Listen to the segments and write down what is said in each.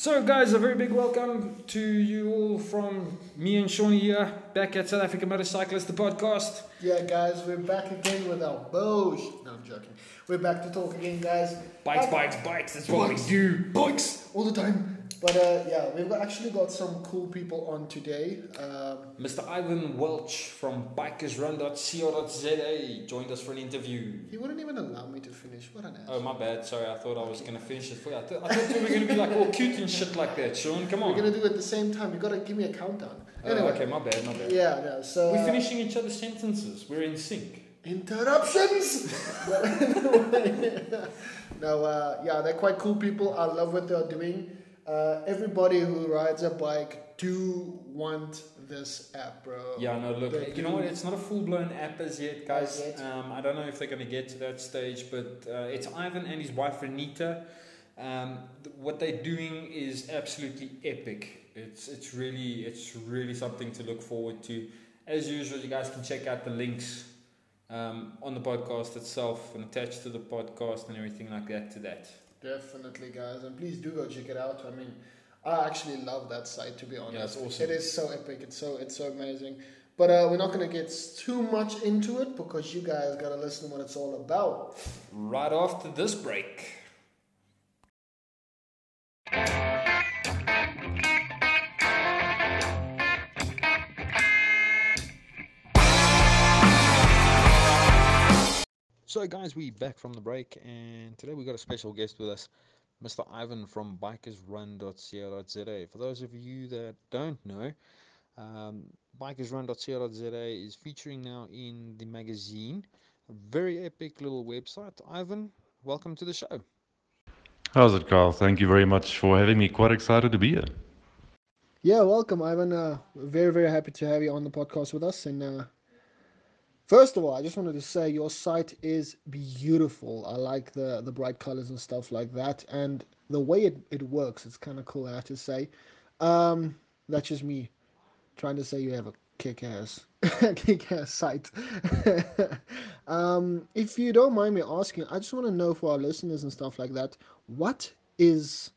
So guys, a very big welcome to you all from me and Sean here, back at South African Motorcyclist, the podcast. Yeah guys, we're back again with our bullshit. No, I'm joking. We're back to talk again, guys. Bikes, that's what we do. Bikes all the time. But yeah, we've actually got some cool people on today. Mr. Ivan Welch from bikersrun.co.za joined us for an interview. He wouldn't even allow me to finish. What an ass. Oh, my bad. Sorry, I thought I was going to finish it for you. I thought we were going to be like all cute and shit like that, Sean. Come on. We're going to do it at the same time. You've got to give me a countdown. Anyway. Okay, my bad. Yeah, no, so... We're finishing each other's sentences. We're in sync. Interruptions! No, yeah, they're quite cool people. I love what they're doing. Everybody who rides a bike do want this app, bro. Yeah, no, look, you know what? It's not a full-blown app as yet, guys. I don't know if they're going to get to that stage, but it's Ivan and his wife, Renita. What they're doing is absolutely epic. It's really something to look forward to. As usual, you guys can check out the links on the podcast itself and attached to the podcast and everything like that to that. Definitely, guys, and please do go check it out. I mean, I actually love that site, to be honest. Yeah, it's awesome. It is so epic. It's so amazing. But we're not going to get too much into it because you guys got to listen to what it's all about. Right after this break. So guys, we're back from the break, and today we've got a special guest with us, Mr. Ivan from bikersrun.co.za. For those of you that don't know, bikersrun.co.za is featuring now in the magazine. A very epic little website. Ivan, welcome to the show. How's it, Carl? Thank you very much for having me. Quite excited to be here. Yeah, welcome, Ivan. Very, very happy to have you on the podcast with us, and first of all, I just wanted to say your site is beautiful. I like the bright colors and stuff like that. And the way it works, it's kind of cool, I have to say. That's just me trying to say you have a kick-ass site. If you don't mind me asking, I just want to know for our listeners and stuff like that, what is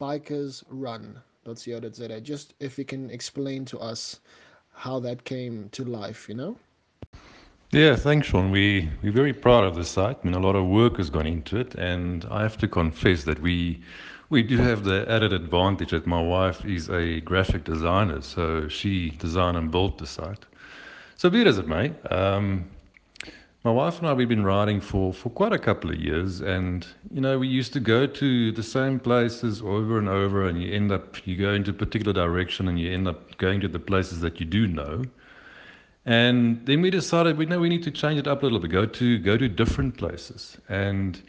bikersrun.co.za? Just if you can explain to us how that came to life, you know? Yeah, thanks, Sean. We're very proud of the site. I mean, a lot of work has gone into it, and I have to confess that we do have the added advantage that my wife is a graphic designer, so she designed and built the site. So be it as it may, my wife and I, we've been riding for quite a couple of years, and, you know, we used to go to the same places over and over, and you go into a particular direction, and you end up going to the places that you do know. And then we decided we need to change it up a little bit, go to different places. And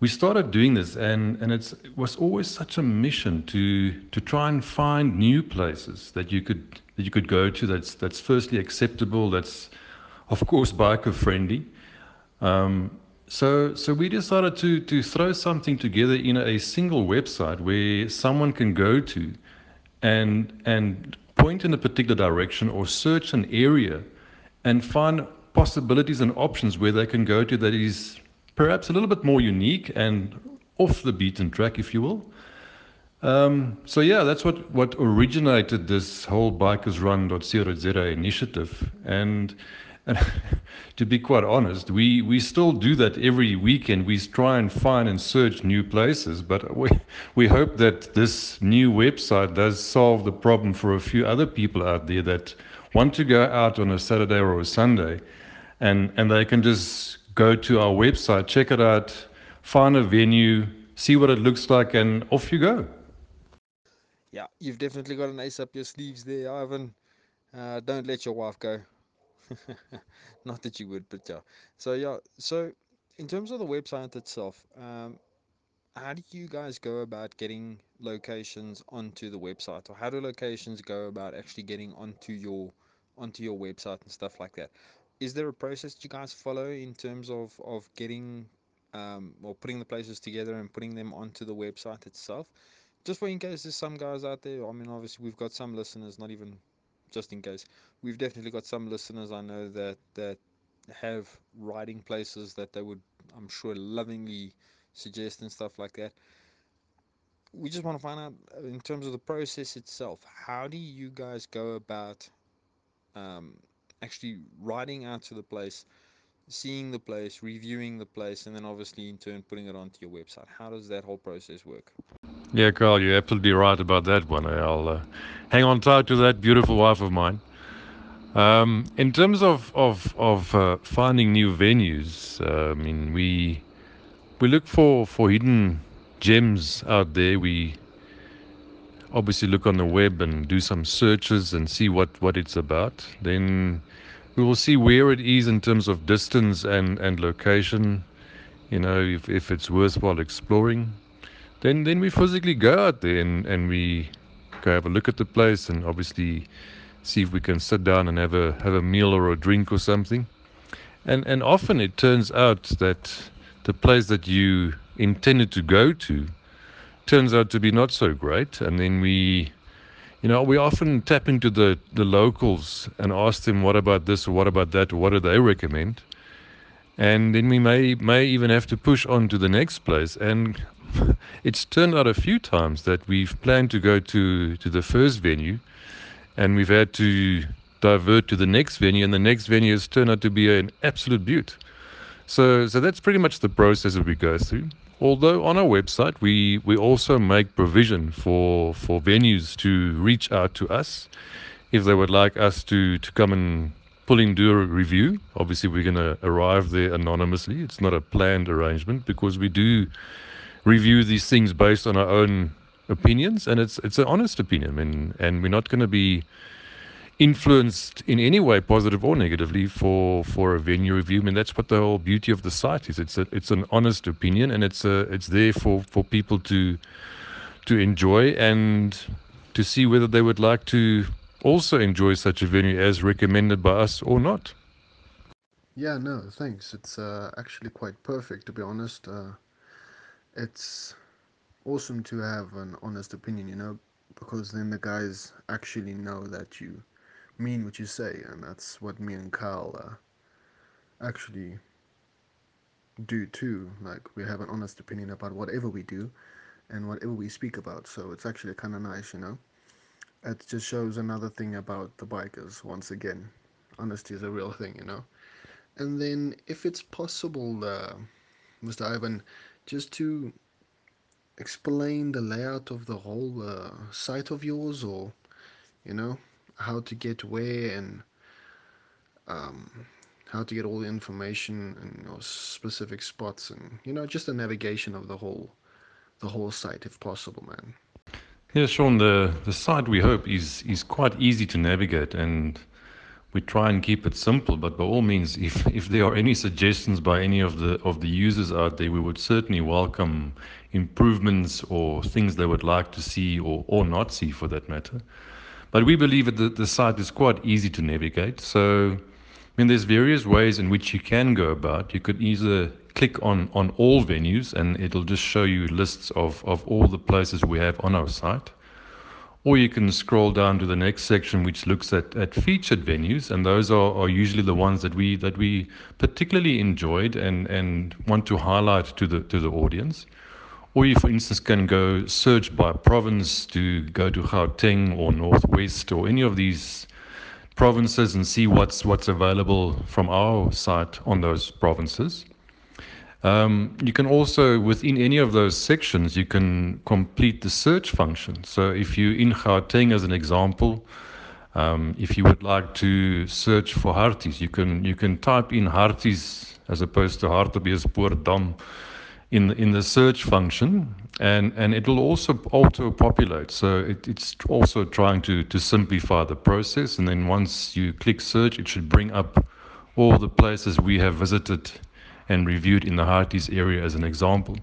we started doing this, and it was always such a mission to try and find new places that you could go to that's firstly acceptable, that's of course biker friendly. So we decided to throw something together in a single website where someone can go to and point in a particular direction or search an area and find possibilities and options where they can go to that is perhaps a little bit more unique and off the beaten track, if you will. So yeah, that's what originated this whole bikersrun.co.za initiative. And to be quite honest, we still do that every weekend. We try and find and search new places, but we hope that this new website does solve the problem for a few other people out there that want to go out on a Saturday or a Sunday, and they can just go to our website, check it out, find a venue, see what it looks like, and off you go. Yeah, you've definitely got an ace up your sleeves there, Ivan. Don't let your wife go. Not that you would, but yeah. So in terms of the website itself, how do you guys go about getting locations onto the website, or how do locations go about actually getting onto your website and stuff like that? Is there a process you guys follow in terms of getting or putting the places together and putting them onto the website itself? Just for in case there's some guys out there, I mean, obviously we've got some listeners, not even just in case, we've definitely got some listeners I know that have riding places that they would, I'm sure, lovingly suggest and stuff like that. we just want to find out in terms of the process itself, how do you guys go about actually riding out to the place, seeing the place, reviewing the place, and then obviously in turn putting it onto your website? How does that whole process work? Yeah, Carl, you're absolutely right about that one. I'll hang on tight to that beautiful wife of mine. In terms of finding new venues, I mean, we look for hidden gems out there. We obviously look on the web and do some searches and see what it's about. Then we will see where it is in terms of distance and location, you know, if it's worthwhile exploring. Then we physically go out there and we go have a look at the place and obviously see if we can sit down and have a meal or a drink or something. And often it turns out that the place that you intended to go to turns out to be not so great. And then we often tap into the locals and ask them, what about this or what about that, or what do they recommend? And then we may even have to push on to the next place. And it's turned out a few times that we've planned to go to the first venue and we've had to divert to the next venue, and the next venue has turned out to be an absolute beaut. So that's pretty much the process that we go through. Although on our website, we also make provision for venues to reach out to us if they would like us to come and pull and do a review. Obviously, we're going to arrive there anonymously. It's not a planned arrangement because we do review these things based on our own opinions, and it's an honest opinion, and we're not going to be influenced in any way, positive or negatively, for a venue review. I mean, that's what the whole beauty of the site is. It's an honest opinion, and it's there for people to enjoy and to see whether they would like to also enjoy such a venue as recommended by us or not. Yeah, no, thanks. It's actually quite perfect, to be honest. It's awesome to have an honest opinion, you know, because then the guys actually know that you mean what you say, and that's what me and Kyle actually do too. Like, we have an honest opinion about whatever we do and whatever we speak about, so it's actually kind of nice, you know. It just shows another thing about the bikers. Once again, honesty is a real thing, you know. And then, if it's possible, Mr. Ivan, just to explain the layout of the whole site of yours, or, you know, how to get where and how to get all the information and your specific spots, and, you know, just the navigation of the whole site, if possible, man. Yeah, Sean, the site, we hope, is quite easy to navigate, and we try and keep it simple, but by all means, if there are any suggestions by any of the users out there, we would certainly welcome improvements or things they would like to see or not see, for that matter. But we believe that the site is quite easy to navigate. So, I mean, there's various ways in which you can go about. You could either click on all venues and it'll just show you lists of all the places we have on our site. Or you can scroll down to the next section, which looks at featured venues, and those are usually the ones that we particularly enjoyed and want to highlight to the audience. Or you, for instance, can go search by province to go to Gauteng or North West or any of these provinces and see what's available from our site on those provinces. You can also, within any of those sections, you can complete the search function. So if you're in Gauteng, as an example, if you would like to search for Harties, you can type in Harties as opposed to Hartbeespoortdam in the search function, and it'll also auto-populate. So it's also trying to simplify the process. And then once you click search, it should bring up all the places we have visited and reviewed in the Harties area, as an example.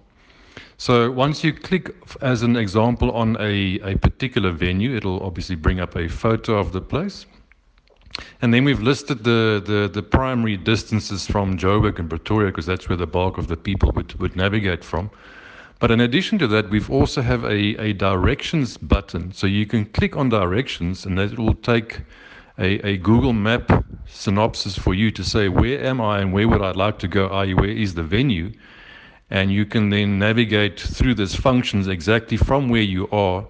So once you click, as an example, on a particular venue, it'll obviously bring up a photo of the place. And then we've listed the primary distances from Joburg and Pretoria, because that's where the bulk of the people would navigate from. But in addition to that, we've also have a directions button. So you can click on directions, and that will take a Google map synopsis for you to say, where am I and where would I like to go, i.e. where is the venue, and you can then navigate through these functions exactly from where you are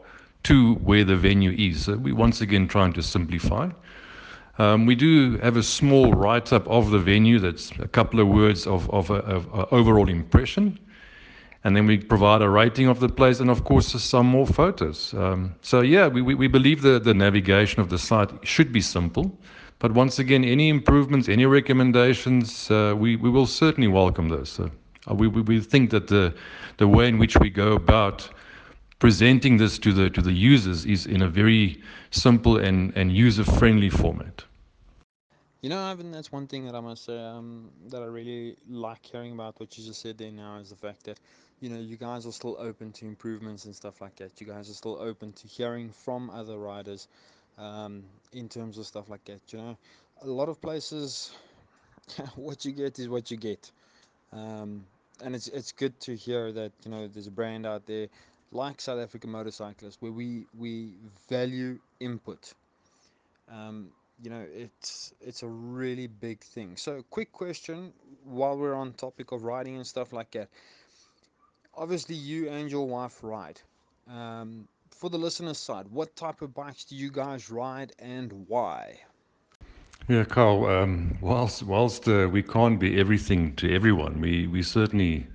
to where the venue is. So we once again trying to simplify. We do have a small write-up of the venue that's a couple of words of overall impression, and then we provide a rating of the place and of course some more photos. So yeah, we believe the navigation of the site should be simple, but once again, any improvements, any recommendations, we will certainly welcome those. So we think that the way in which we go about presenting this to the users is in a very simple and user-friendly format. You know, Ivan, that's one thing that I must say that I really like hearing about what you just said there now, is the fact that, you know, you guys are still open to improvements and stuff like that. You guys are still open to hearing from other riders in terms of stuff like that. You know, a lot of places, what you get is what you get. And it's good to hear that, you know, there's a brand out there like South African Motorcyclist, where we value input. You know, it's a really big thing. So, quick question while we're on topic of riding and stuff like that. Obviously, you and your wife ride. For the listener's side, what type of bikes do you guys ride and why? Yeah, Carl, whilst we can't be everything to everyone, we certainly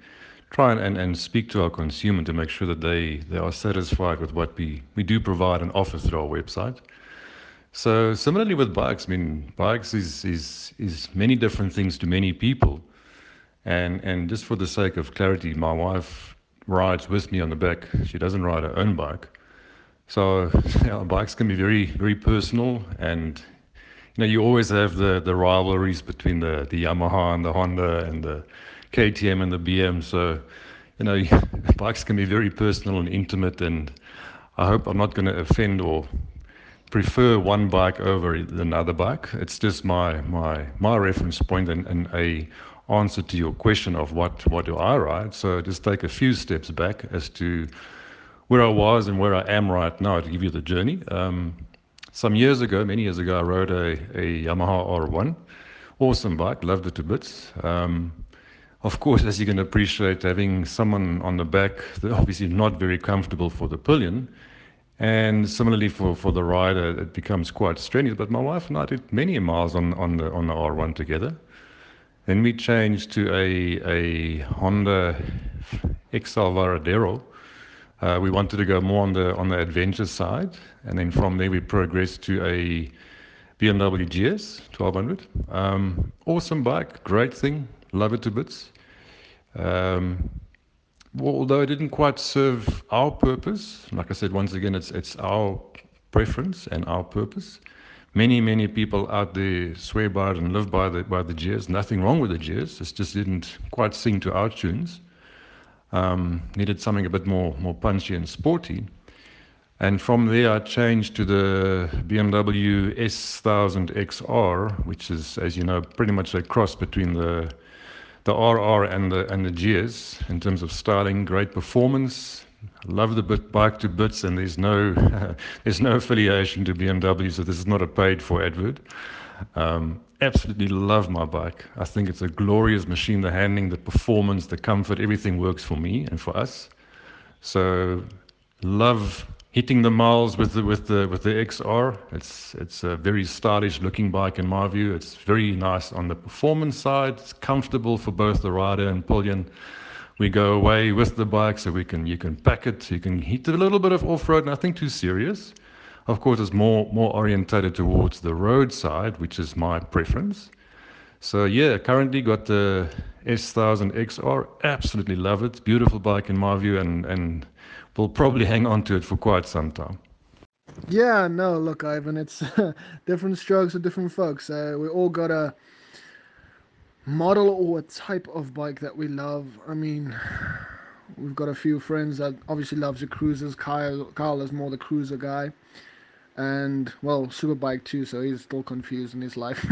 try and speak to our consumer to make sure that they are satisfied with what we do provide and offer through our website. So similarly with bikes, I mean, bikes is many different things to many people. And just for the sake of clarity, my wife rides with me on the back. She doesn't ride her own bike. So you know, bikes can be very, very personal, and you know, you always have the rivalries between the Yamaha and the Honda and the KTM and the BM, so you know, bikes can be very personal and intimate, and I hope I'm not going to offend or prefer one bike over another bike. It's just my reference point and a answer to your question of what do I ride. So just take a few steps back as to where I was and where I am right now to give you the journey. Many years ago, I rode a Yamaha R1. Awesome bike, loved it to bits. Of course, as you can appreciate, having someone on the back, they're obviously not very comfortable for the pillion. And similarly for the rider, it becomes quite strenuous. But my wife and I did many miles on the R1 together. Then we changed to a Honda XL Varadero. We wanted to go more on the adventure side. And then from there, we progressed to a BMW GS 1200. Awesome bike, great thing, love it to bits. Although it didn't quite serve our purpose, like I said, once again, it's our preference and our purpose. Many people out there swear by it and live by the GS. Nothing wrong with the GS. It just didn't quite sing to our tunes. Needed something a bit more punchy and sporty. And from there, I changed to the BMW S1000XR, which is, as you know, pretty much a cross between the RR and the GS in terms of styling, great performance. I love the bike to bits, and there's no affiliation to BMW, so this is not a paid-for advert. Absolutely love my bike. I think it's a glorious machine. The handling, the performance, the comfort, everything works for me and for us. So love hitting the miles with the XR. It's a very stylish looking bike in my view. It's very nice on the performance side. It's comfortable for both the rider and pillion. We go away with the bike, so you can pack it. You can hit a little bit of off-road, nothing too serious. Of course, it's more orientated towards the road side, which is my preference. So yeah, currently got the S1000XR. Absolutely love it. Beautiful bike in my view, and we'll probably hang on to it for quite some time. Yeah, no, look, Ivan, it's different strokes for different folks. We all got a model or a type of bike that we love. I mean, we've got a few friends that obviously loves the cruisers. Kyle is more the cruiser guy. And, well, Superbike too, so he's still confused in his life.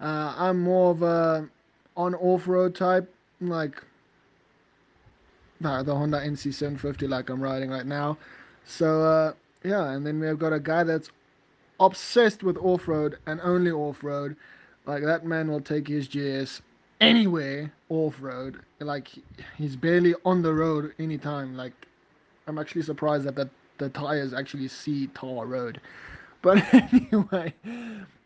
I'm more of a on-off-road type, like the Honda NC 750, like I'm riding right now. So yeah, and then we've got a guy that's obsessed with off-road and only off-road. Like that man will take his GS anywhere off-road. Like, he's barely on the road any time. Like, I'm actually surprised that the tires actually see tar road. But anyway,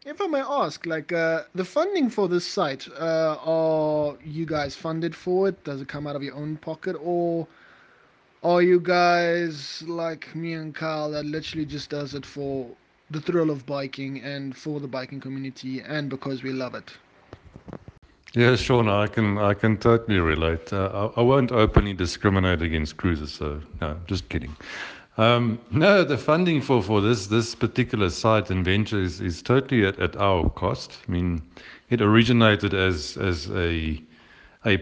if I may ask, like, the funding for this site, are you guys funded for it? Does it come out of your own pocket, or are you guys like me and Kyle that literally just does it for the thrill of biking and for the biking community and because we love it? Yeah, Sean, I can totally relate. I won't openly discriminate against cruisers, so no, just kidding. No, the funding for this particular site and venture is totally at our cost. I mean, it originated as a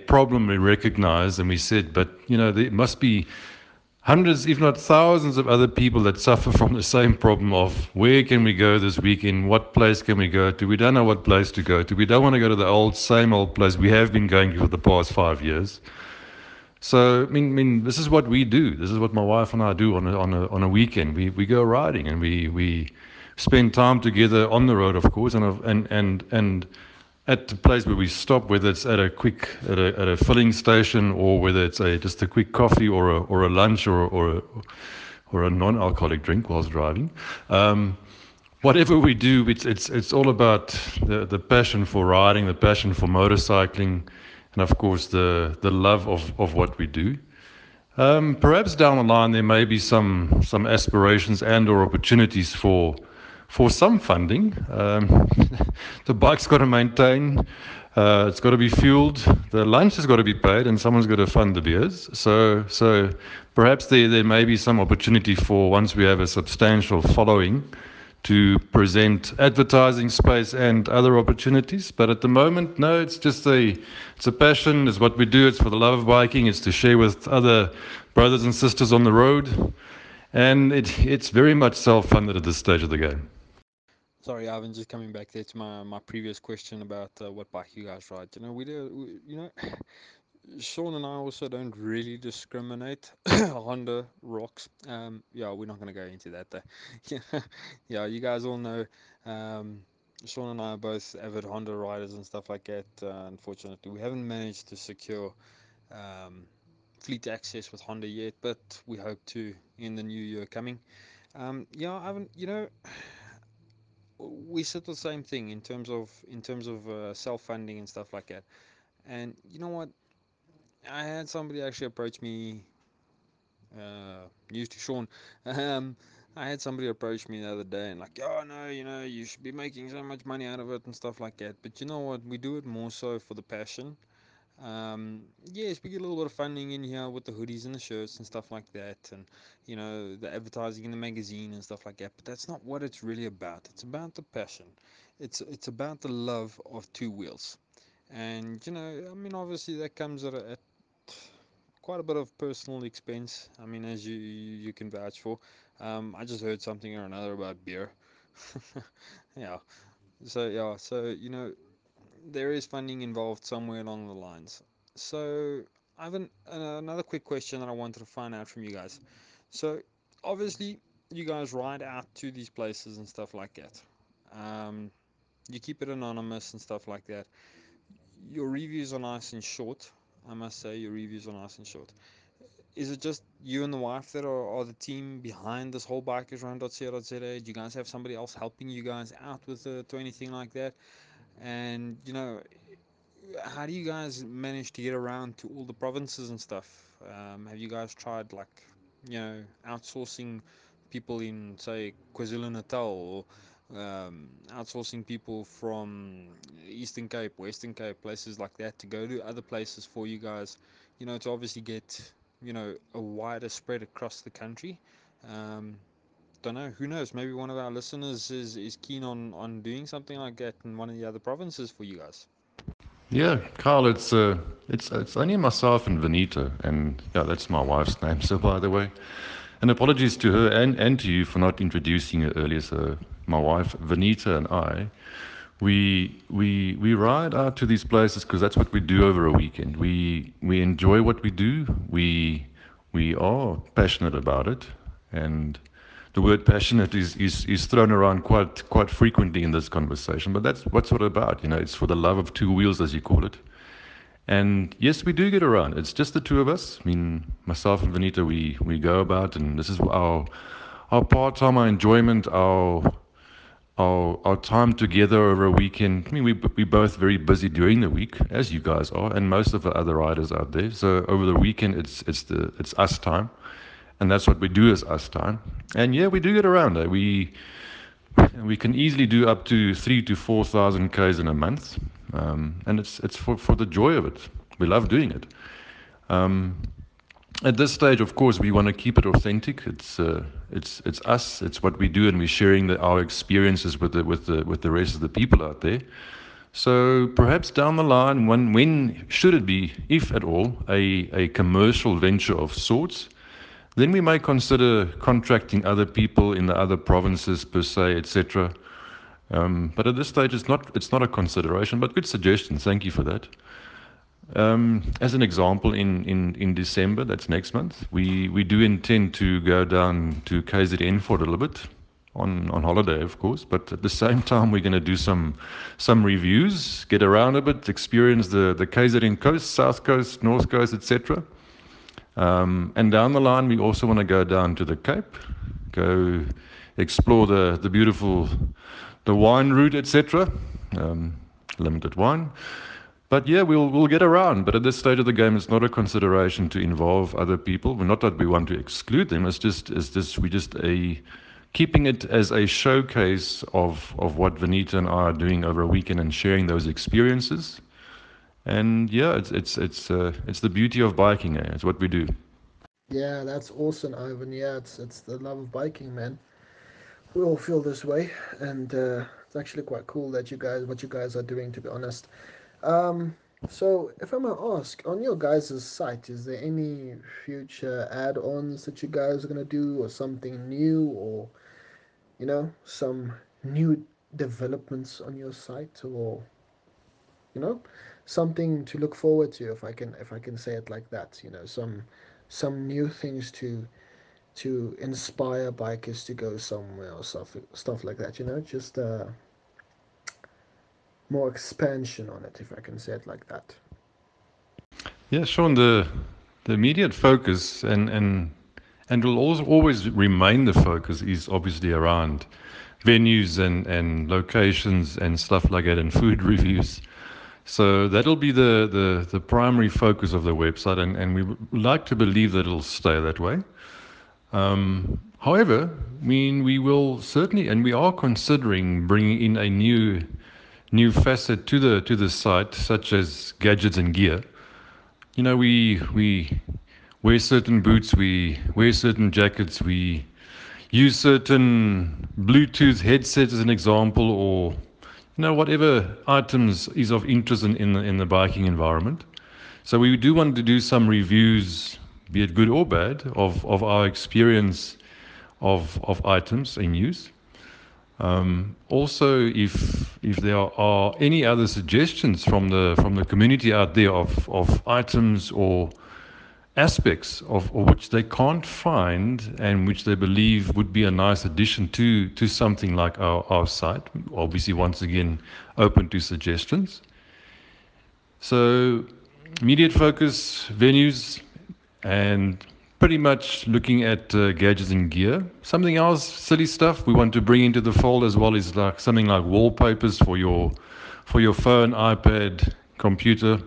problem we recognized, and we said, but you know, there must be hundreds, if not thousands, of other people that suffer from the same problem of where can we go this weekend, what place can we go to, we don't know what place to go to, we don't want to go to the same old place we have been going to for the past 5 years. So, I mean, this is what we do. This is what my wife and I do on a weekend. We go riding and we spend time together on the road, of course, and at the place where we stop, whether it's at a filling station, or whether it's just a quick coffee or a lunch or a non-alcoholic drink whilst driving. Whatever we do, it's all about the passion for riding, the passion for motorcycling, and of course the love of what we do. Perhaps down the line there may be some aspirations and or opportunities for some funding. The bike's got to maintain, it's got to be fueled, the lunch has got to be paid, and someone's got to fund the beers. So perhaps there may be some opportunity for, once we have a substantial following, to present advertising space and other opportunities. But at the moment, no, it's just it's a passion, it's what we do, it's for the love of biking, it's to share with other brothers and sisters on the road, and it's very much self-funded at this stage of the game. Sorry, Ivan, just coming back there to my previous question about what bike you guys ride. You know, Sean and I also don't really discriminate. Honda rocks. Yeah, we're not going to go into that though. Yeah, you guys all know. Sean and I are both avid Honda riders and stuff like that. Unfortunately, we haven't managed to secure fleet access with Honda yet, but we hope to in the new year coming. Yeah, Ivan, you know, we said the same thing in terms of self-funding and stuff like that. And you know what, I had somebody actually approach me, news to Sean, I had somebody approach me the other day and like, oh no, you know, you should be making so much money out of it and stuff like that. But you know what, we do it more so for the passion. Yes, we get a little bit of funding in here with the hoodies and the shirts and stuff like that, and you know, the advertising in the magazine and stuff like that, but that's not what it's really about. It's about the passion. It's about the love of two wheels. And you know, I mean, obviously that comes at quite a bit of personal expense. I mean, as you can vouch for. I just heard something or another about beer. Yeah. So you know, there is funding involved somewhere along the lines. So Ivan, another quick question that I wanted to find out from you guys. So obviously you guys ride out to these places and stuff like that. You keep it anonymous and stuff like that. Your reviews are nice and short. I must say, your reviews are nice and short. Is it just you and the wife that are the team behind this whole bikersrun.co.za? Do you guys have somebody else helping you guys out with it or anything like that? And, you know, how do you guys manage to get around to all the provinces and stuff? Have you guys tried, like, you know, outsourcing people in, say, KwaZulu-Natal, or outsourcing people from Eastern Cape, Western Cape, places like that, to go to other places for you guys, you know, to obviously get, you know, a wider spread across the country? Don't know, who knows, maybe one of our listeners is keen on doing something like that in one of the other provinces for you guys. Yeah, Carl, it's only myself and Vanita, and yeah, that's my wife's name, so by the way. And apologies to her and to you for not introducing her earlier. So my wife Vanita and I, we ride out to these places because that's what we do over a weekend. We enjoy what we do. We are passionate about it, and the word passionate is thrown around quite frequently in this conversation. But that's what it's about. You know, it's for the love of two wheels, as you call it. And yes, we do get around. It's just the two of us. I mean, myself and Vanita, we go about, and this is our part-time, our enjoyment, our time together over a weekend. I mean, we're both very busy during the week, as you guys are, and most of the other riders out there. So over the weekend, it's us time, and that's what we do, is us time. And yeah, we do get around. We can easily do up to 3,000 to 4,000 k's in a month. And it's for the joy of it. We love doing it. At this stage, of course, we want to keep it authentic. It's us. It's what we do, and we're sharing our experiences with the rest of the people out there. So perhaps down the line, when should it be, if at all, a commercial venture of sorts? Then we may consider contracting other people in the other provinces per se, etc. But at this stage, it's not a consideration, but good suggestion. Thank you for that. As an example, in December, that's next month, we do intend to go down to KZN for a little bit, on holiday, of course. But at the same time, we're going to do some reviews, get around a bit, experience the KZN coast, south coast, north coast, etc. And down the line, we also want to go down to the Cape, go explore the beautiful... the wine route, etc. Limited wine. But yeah, we'll get around. But at this stage of the game, it's not a consideration to involve other people. Not that we want to exclude them. We're just keeping it as a showcase of what Vanita and I are doing over a weekend and sharing those experiences. And yeah, it's the beauty of biking. It's what we do. Yeah, that's awesome, Ivan. Yeah, it's the love of biking, man. We all feel this way, and it's actually quite cool that what you guys are doing, to be honest. So if I may ask, on your guys' site, is there any future add-ons that you guys are going to do, or something new, or, you know, some new developments on your site, or, you know, something to look forward to, if I can say it like that, you know, some new things to inspire bikers to go somewhere, or stuff like that, you know, just more expansion on it, if I can say it like that. Yeah, Sean, the immediate focus and will always remain the focus is obviously around venues and locations and stuff like that, and food reviews. So that'll be the primary focus of the website, and we would like to believe that it'll stay that way. However, I mean, we will certainly, and we are considering bringing in a new facet to the site, such as gadgets and gear. You know, we wear certain boots, we wear certain jackets, we use certain Bluetooth headsets as an example, or, you know, whatever items is of interest in the biking environment. So we do want to do some reviews, be it good or bad, of our experience of items in use. Also, if there are any other suggestions from the community out there of items or aspects of which they can't find and which they believe would be a nice addition to something like our site, obviously once again open to suggestions. So immediate focus, venues, and pretty much looking at gadgets and gear. Something else, silly stuff, we want to bring into the fold as well is like something like wallpapers for your phone, iPad, computer.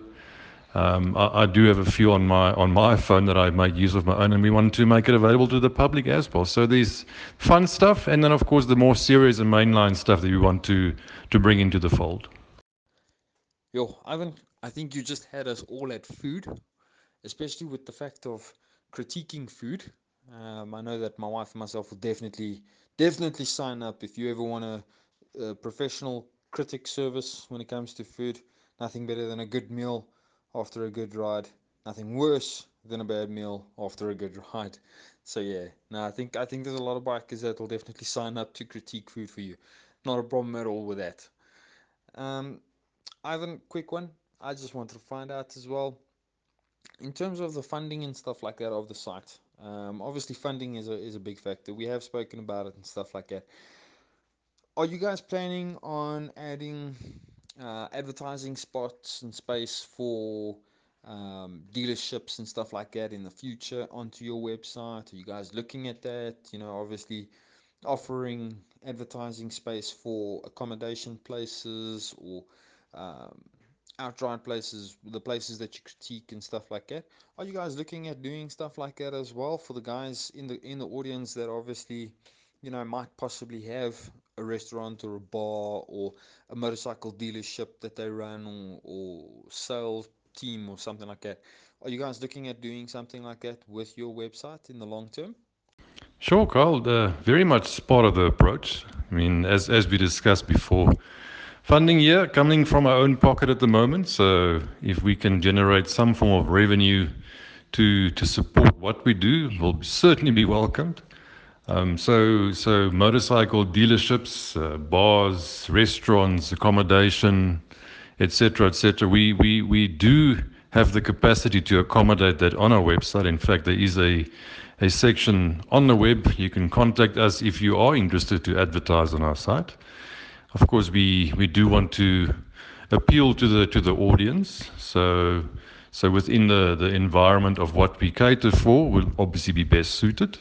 I do have a few on my phone that I make use of my own, and we want to make it available to the public as well. So there's fun stuff, and then of course the more serious and mainline stuff that we want to bring into the fold. Yo, Ivan, I think you just had us all at food, especially with the fact of critiquing food. I know that my wife and myself will definitely sign up. If you ever want a professional critic service when it comes to food, nothing better than a good meal after a good ride, nothing worse than a bad meal after a good ride. So yeah, no, I think there's a lot of bikers that will definitely sign up to critique food for you. Not a problem at all with that. Ivan, quick one. I just wanted to find out as well, in terms of the funding and stuff like that of the site, obviously funding is a big factor. We have spoken about it and stuff like that. Are you guys planning on adding advertising spots and space for dealerships and stuff like that in the future onto your website? Are you guys looking at that? You know, obviously offering advertising space for accommodation places or outright places, the places that you critique and stuff like that. Are you guys looking at doing stuff like that as well for the guys in the audience that obviously, you know, might possibly have a restaurant or a bar or a motorcycle dealership that they run, or sales team or something like that? Are you guys looking at doing something like that with your website in the long term? Sure, Carl. Very much part of the approach. I mean, as we discussed before, funding here coming from our own pocket at the moment. So if we can generate some form of revenue to support what we do, we'll certainly be welcomed. So motorcycle dealerships, bars, restaurants, accommodation, etc., etc. We do have the capacity to accommodate that on our website. In fact, there is a section on the web. You can contact us if you are interested to advertise on our site. Of course, we do want to appeal to the audience. So within the environment of what we cater for, we'll obviously be best suited.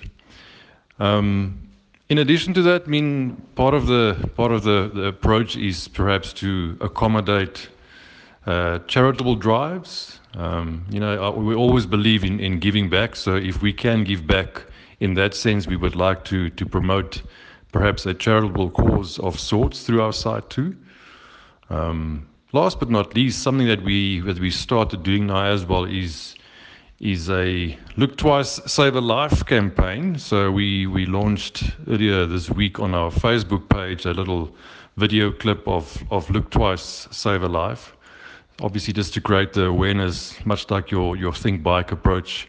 In addition to that, I mean, part of the approach is perhaps to accommodate charitable drives. You know, we always believe in giving back. So if we can give back in that sense, we would like to promote perhaps a charitable cause of sorts through our site too. Last but not least, something that we started doing now as well is a Look Twice, Save a Life campaign. So we launched earlier this week on our Facebook page a little video clip of Look Twice, Save a Life. Obviously just to create the awareness, much like your Think Bike approach,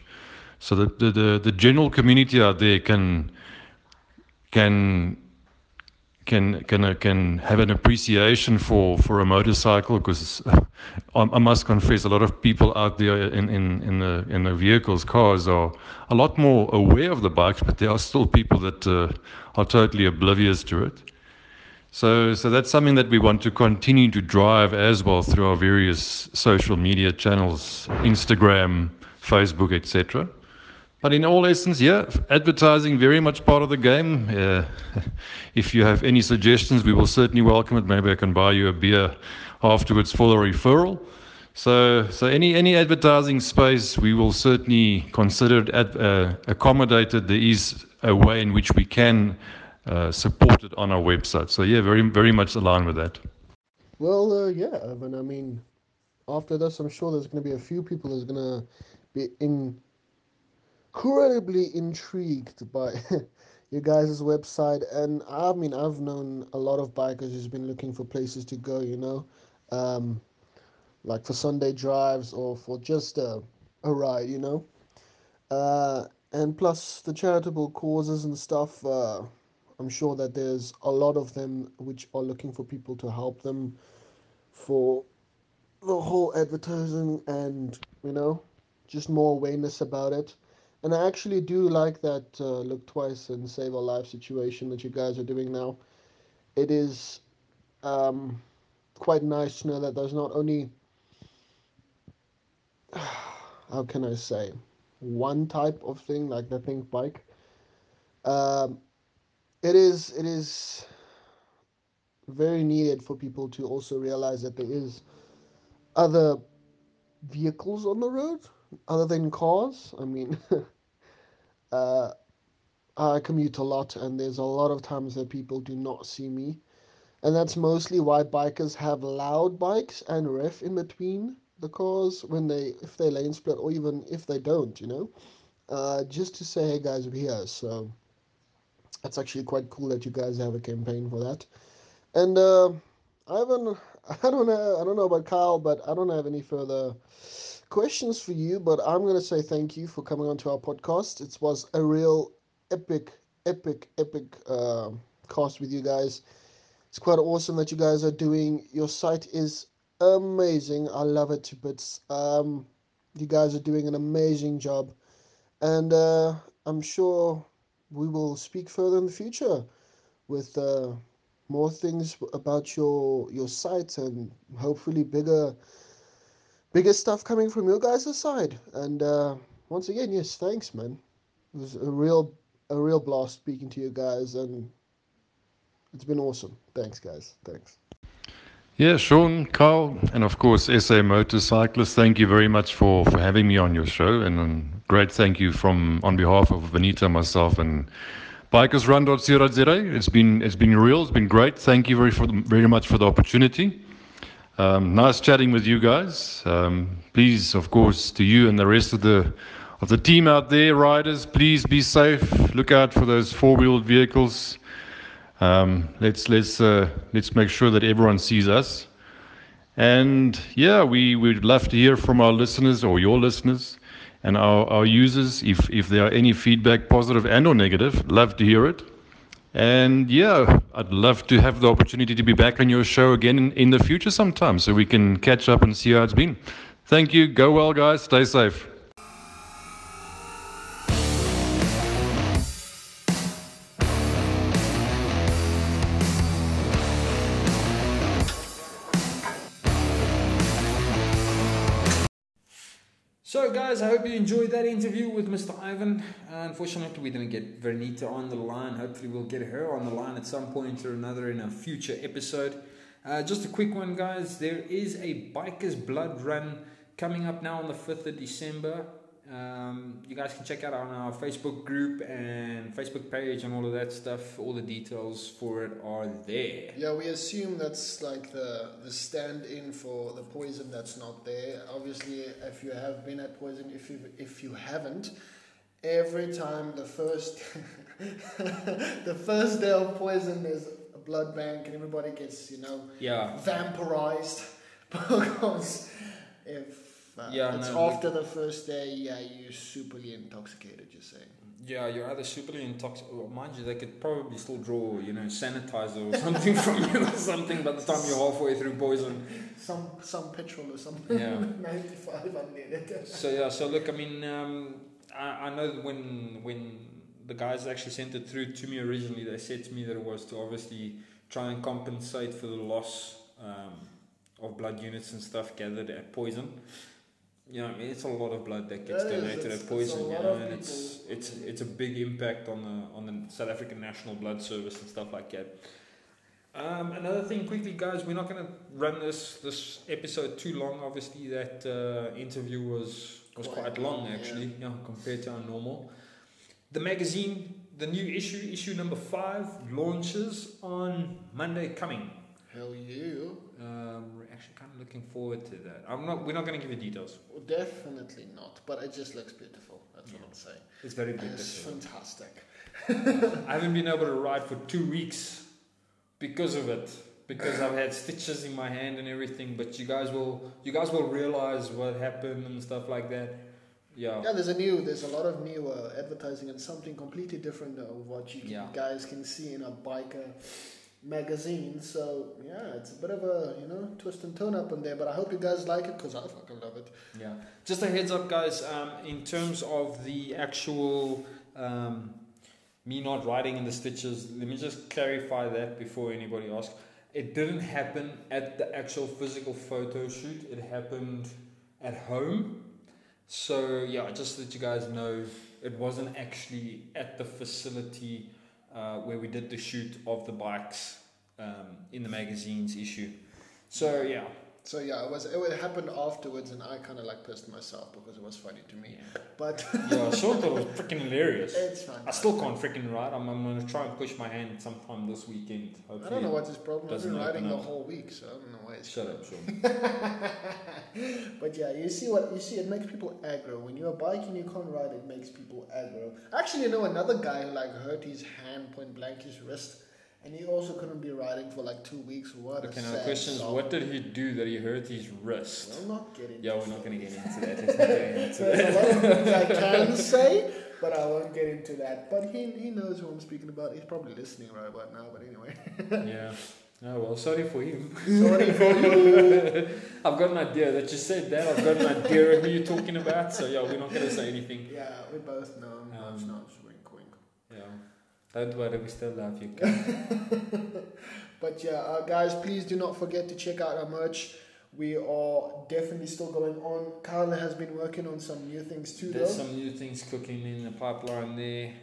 so that the general community out there can have an appreciation for a motorcycle, because I must confess a lot of people out there in the vehicles, cars, are a lot more aware of the bikes, but there are still people that are totally oblivious to it. So that's something that we want to continue to drive as well through our various social media channels, Instagram, Facebook, etc. But in all essence, yeah, advertising very much part of the game. If you have any suggestions, we will certainly welcome it. Maybe I can buy you a beer afterwards for the referral. So any advertising space, we will certainly consider it accommodated. There is a way in which we can support it on our website. So yeah, very, very much aligned with that. Well, yeah, Ivan, I mean, after this, I'm sure there's going to be a few people that's going to be incredibly intrigued by your guys' website. And I mean, I've known a lot of bikers who's been looking for places to go, you know, like for Sunday drives or for just a ride, you know, and plus the charitable causes and stuff. I'm sure that there's a lot of them which are looking for people to help them for the whole advertising and, you know, just more awareness about it. And I actually do like that Look Twice and Save a Life situation that you guys are doing now. It is quite nice to know that there's not only, how can I say, one type of thing, like the Think Bike. It is very needed for people to also realize that there is other vehicles on the road other than cars. I mean, I commute a lot, and there's a lot of times that people do not see me, and that's mostly why bikers have loud bikes and ref in between the cars if they lane split, or even if they don't, you know, just to say, hey guys, we're here. So that's actually quite cool that you guys have a campaign for that. And Ivan, I don't know about Kyle, but I don't have any further questions for you, but I'm going to say thank you for coming onto our podcast. It was a real epic cast with you guys. It's quite awesome that you guys are doing. Your site is amazing. I love it to bits. You guys are doing an amazing job, and I'm sure we will speak further in the future with more things about your site, and hopefully bigger biggest stuff coming from your guys' side. And once again, yes, thanks, man. It was a real blast speaking to you guys, and it's been awesome. Thanks, guys. Thanks. Yeah, Sean, Carl, and of course, SA Motorcyclist, thank you very much for having me on your show. And great thank you on behalf of Vanita, myself, and bikersrun.co.za. It's been real. It's been great. Thank you very much for the opportunity. Nice chatting with you guys. Please, of course, to you and the rest of the team out there, riders, please be safe. Look out for those four-wheeled vehicles. Let's make sure that everyone sees us. And yeah, we'd love to hear from our listeners, or your listeners, and our users. If there are any feedback, positive and or negative, love to hear it. And yeah, I'd love to have the opportunity to be back on your show again in the future sometime, so we can catch up and see how it's been. Thank you. Go well, guys. Stay safe. So guys, I hope you enjoyed that interview with Mr. Ivan. Unfortunately, we didn't get Renita on the line. Hopefully we'll get her on the line at some point or another in a future episode. Just a quick one, guys. There is a Biker's Blood Run coming up now on the 5th of December. You guys can check out on our Facebook group and Facebook page and all of that stuff. All the details for it are there. Yeah, we assume that's like the stand-in for the Poison that's not there. Obviously, if you have been at Poison, if you haven't, every time the first day of Poison there's a blood bank and everybody gets vampirized because after the first day, you're superly intoxicated, you're saying. Yeah, you're either superly intoxicated. Well, mind you, they could probably still draw, sanitizer or something from you or something by the time you're halfway through Poison. Some petrol or something. Yeah. 95, I need it. So look, I mean, I know that when the guys actually sent it through to me originally, they said to me that it was to obviously try and compensate for the loss of blood units and stuff gathered at Poison. You know, I mean, it's a lot of blood that gets donated at Poison, and it's a big impact on the South African National Blood Service and stuff like that. Another thing, quickly, guys, we're not going to run this episode too long. Obviously, that interview was quite long, actually, compared to our normal. The magazine, the new issue number 5, launches on Monday coming. Hell yeah! We're actually kind of looking forward to that. We're not going to give you details. Well, definitely not. But it just looks beautiful. That's what I'm saying. It's very beautiful. It's fantastic. I haven't been able to ride for 2 weeks because of it. Because I've had stitches in my hand and everything. But you guys will realize what happened and stuff like that. Yeah. Yeah. There's a lot of new advertising and something completely different of what you guys can see in a biker magazine, so yeah, it's a bit of a twist and turn up in there, but I hope you guys like it because I fucking love it. Yeah, just a heads up, guys, in terms of the actual me not riding in the stitches, let me just clarify that before anybody asks. It didn't happen at the actual physical photo shoot, it happened at home, so yeah, just to let you guys know, it wasn't actually at the facility where we did the shoot of the bikes in the magazine's issue. So it happened afterwards, and I kind of like pissed myself because it was funny to me. Yeah. But yeah, I sure thought it was freaking hilarious. It's fun. I still can't freaking ride. I'm gonna try and push my hand sometime this weekend. Hopefully I don't know what his problem is. I've been riding the whole week, so I don't know why it's. Shut up, Sean. But yeah, you see. It makes people aggro when you're biking. You can't ride. It makes people aggro. Actually, another guy who like hurt his hand, point blank, his wrist. And he also couldn't be riding for like 2 weeks. What? Okay, now the question is, what did he do that he hurt his wrist? We'll not get into that. Yeah, we're not going to get into that. There's a lot of things I can say, but I won't get into that. But he knows who I'm speaking about. He's probably listening right about now, but anyway. Yeah. Oh, well, sorry for him. Sorry for you. I've got an idea that you said that. I've got an idea of who you're talking about. So, yeah, we're not going to say anything. Yeah, we both know. No, it's wink, wink. Yeah. Don't worry, we still love you. But yeah, guys, please do not forget to check out our merch. We are definitely still going on. Carla has been working on some new things too. There's some new things cooking in the pipeline there.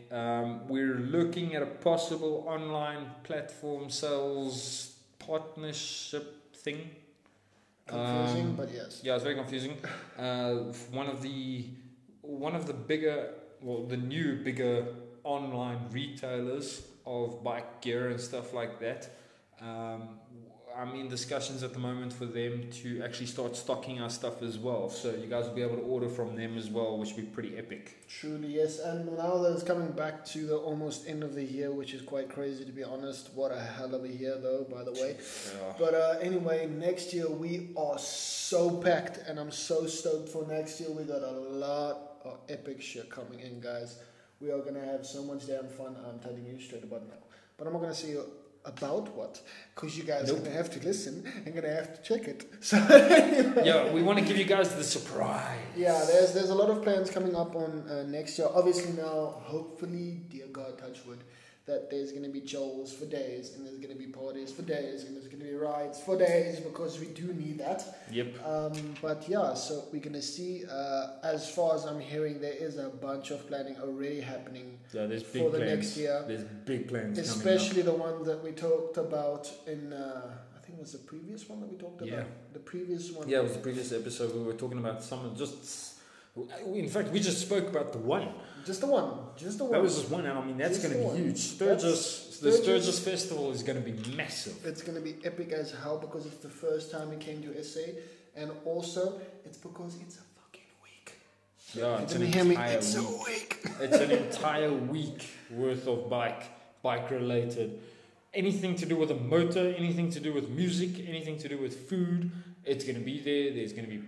We're looking at a possible online platform sales partnership thing. Confusing, but yes. Yeah, it's very confusing. One of the bigger, well, the new bigger online retailers of bike gear and stuff like that. I'm in discussions at the moment for them to actually start stocking our stuff as well. So you guys will be able to order from them as well, which will be pretty epic. Truly, yes. And now that it's coming back to the almost end of the year, which is quite crazy to be honest. What a hell of a year though, by the way. Yeah. But anyway, next year we are so packed and I'm so stoked for next year. We got a lot of epic shit coming in, guys. We are going to have so much damn fun. I'm telling you straight about now. But I'm not going to see you about what, because you guys are going to have to listen and going to have to check it. So anyway. Yeah, we want to give you guys the surprise. Yeah, there's a lot of plans coming up on next year. Obviously now, hopefully, dear God, touch wood, that there's going to be jolls for days, and there's going to be parties for days, and there's going to be rides for days, because we do need that. Yep. But yeah, so we're going to see, as far as I'm hearing, there is a bunch of planning already happening for the next year. There's big plans coming up. Especially the one that we talked about in, I think it was the previous one that we talked about. The previous one. Yeah, it was the previous episode. We were talking about some, in fact, we just spoke about the one. Just the one. That was just one, and I mean, that's going to be huge. The Sturgis Festival is going to be massive. It's going to be epic as hell because it's the first time it came to SA, and also it's because it's a fucking week. Yeah, It's an entire week worth of bike related. Anything to do with a motor, anything to do with music, anything to do with food, it's going to be there. There's going to be.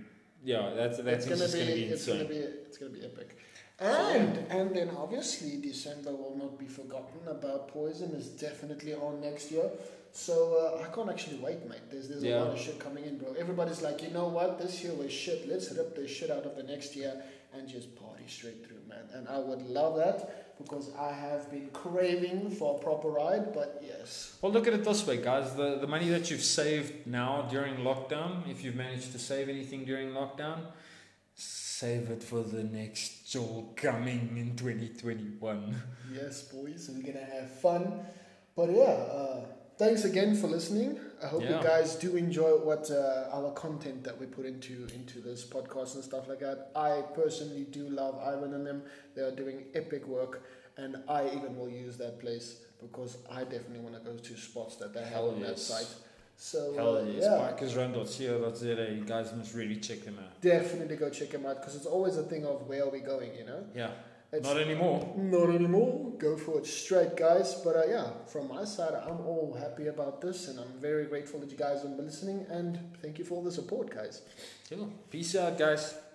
Yeah, that's just going to be insane. It's going to be epic. And then obviously December will not be forgotten about. Poison is definitely on next year. So I can't actually wait, mate. There's a lot of shit coming in, bro. Everybody's like, you know what? This year was shit. Let's rip the shit out of the next year and just party straight through, man. And I would love that because I have been craving for a proper ride, but yes. Well, look at it this way, guys. The money that you've saved now during lockdown, if you've managed to save anything during lockdown, save it for the next job coming in 2021. Yes, boys, we're gonna have fun. But yeah, thanks again for listening. I hope you guys do enjoy what our content that we put into this podcast and stuff like that. I personally do love Ivan and them. They are doing epic work, and I even will use that place because I definitely want to go to spots that they have on that site. So, bikersrun.co.za, you guys must really check them out. Definitely go check them out because it's always a thing of where are we going, you know? Yeah. It's not anymore. Go for it straight, guys. But from my side, I'm all happy about this and I'm very grateful that you guys have been listening and thank you for all the support, guys. Cool. Peace out, guys.